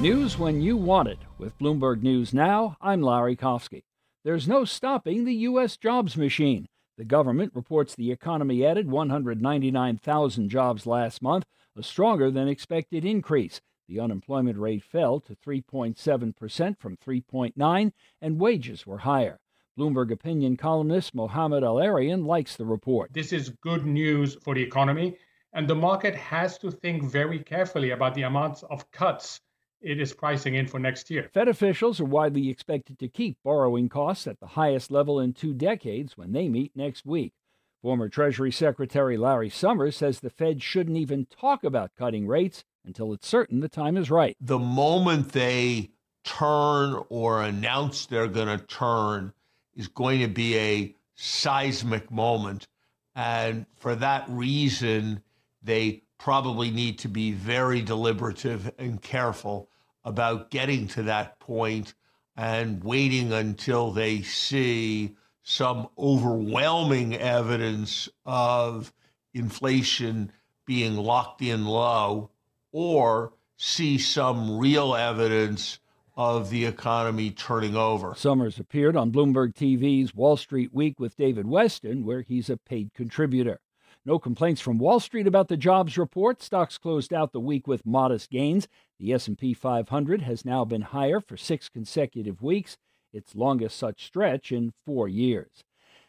News when you want it. With Bloomberg News Now, I'm Larry Kofsky. There's no stopping the U.S. jobs machine. The government reports the economy added 199,000 jobs last month, a stronger than expected increase. The unemployment rate fell to 3.7% from 3.9%, and wages were higher. Bloomberg Opinion columnist Mohamed El-Erian likes the report. This is good news for the economy, and the market has to think very carefully about the amounts of cuts it is pricing in for next year. Fed officials are widely expected to keep borrowing costs at the highest level in 2 decades when they meet next week. Former Treasury Secretary Larry Summers says the Fed shouldn't even talk about cutting rates until it's certain the time is right. The moment they turn or announce they're going to turn is going to be a seismic moment. And for that reason, they probably need to be very deliberative and careful about getting to that point and waiting until they see some overwhelming evidence of inflation being locked in low, or see some real evidence of the economy turning over. Summers appeared on Bloomberg TV's Wall Street Week with David Westin, where he's a paid contributor. No complaints from Wall Street about the jobs report. Stocks closed out the week with modest gains. The S&P 500 has now been higher for 6 consecutive weeks, its longest such stretch in 4 years.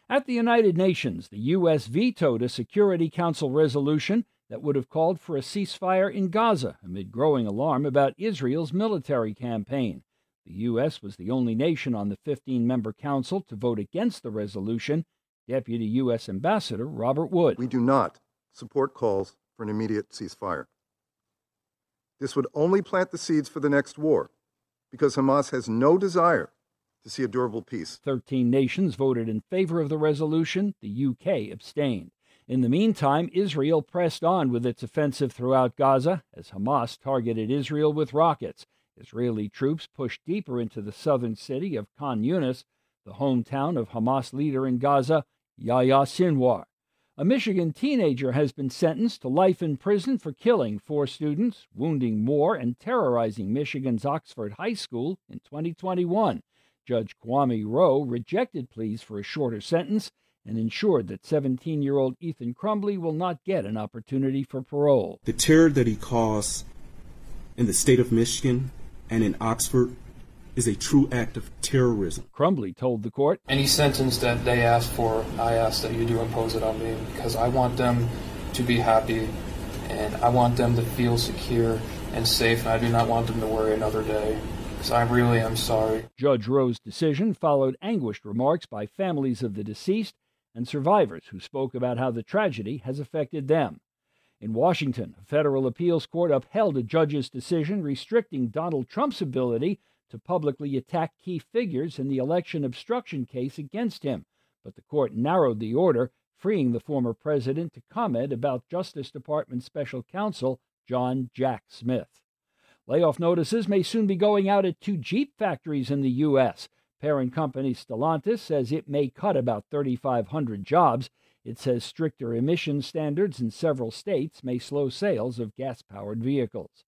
At the United Nations, the U.S. vetoed a Security Council resolution that would have called for a ceasefire in Gaza amid growing alarm about Israel's military campaign. The U.S. was the only nation on the 15-member council to vote against the resolution. Deputy U.S. Ambassador Robert Wood. We do not support calls for an immediate ceasefire. This would only plant the seeds for the next war, because Hamas has no desire to see a durable peace. 13 nations voted in favor of the resolution. The U.K. abstained. In the meantime, Israel pressed on with its offensive throughout Gaza as Hamas targeted Israel with rockets. Israeli troops pushed deeper into the southern city of Khan Yunis, the hometown of Hamas leader in Gaza, Yaya Sinwar. A Michigan teenager has been sentenced to life in prison for killing 4 students, wounding more, and terrorizing Michigan's Oxford High School in 2021. Judge Kwame Rowe rejected pleas for a shorter sentence and ensured that 17-year-old Ethan Crumbley will not get an opportunity for parole. The terror that he caused in the state of Michigan and in Oxford is a true act of terrorism. Crumbley told the court, any sentence that they ask for, I ask that you do impose it on me, because I want them to be happy and I want them to feel secure and safe, and I do not want them to worry another day. I really am sorry. Judge Rowe's decision followed anguished remarks by families of the deceased and survivors who spoke about how the tragedy has affected them. In Washington, a federal appeals court upheld a judge's decision restricting Donald Trump's ability to publicly attack key figures in the election obstruction case against him, but the court narrowed the order, freeing the former president to comment about Justice Department Special Counsel John Jack Smith. Layoff notices may soon be going out at 2 Jeep factories in the U.S. Parent company Stellantis says it may cut about 3,500 jobs. It says stricter emission standards in several states may slow sales of gas-powered vehicles.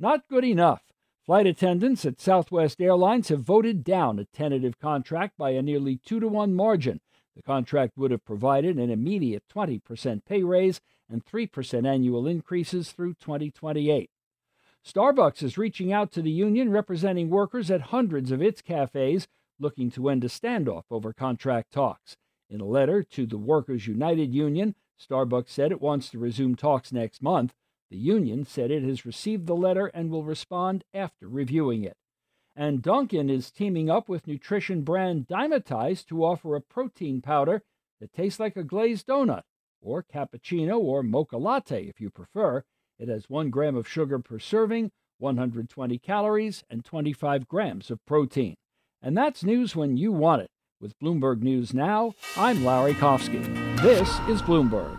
Not good enough. Flight attendants at Southwest Airlines have voted down a tentative contract by a nearly 2-to-1 margin. The contract would have provided an immediate 20% pay raise and 3% annual increases through 2028. Starbucks is reaching out to the union representing workers at hundreds of its cafes, looking to end a standoff over contract talks. In a letter to the Workers United union, Starbucks said it wants to resume talks next month. The union said it has received the letter and will respond after reviewing it. And Dunkin' is teaming up with nutrition brand Dymatize to offer a protein powder that tastes like a glazed donut, or cappuccino, or mocha latte if you prefer. It has 1 gram of sugar per serving, 120 calories, and 25 grams of protein. And that's news when you want it. With Bloomberg News Now, I'm Larry Kofsky. This is Bloomberg.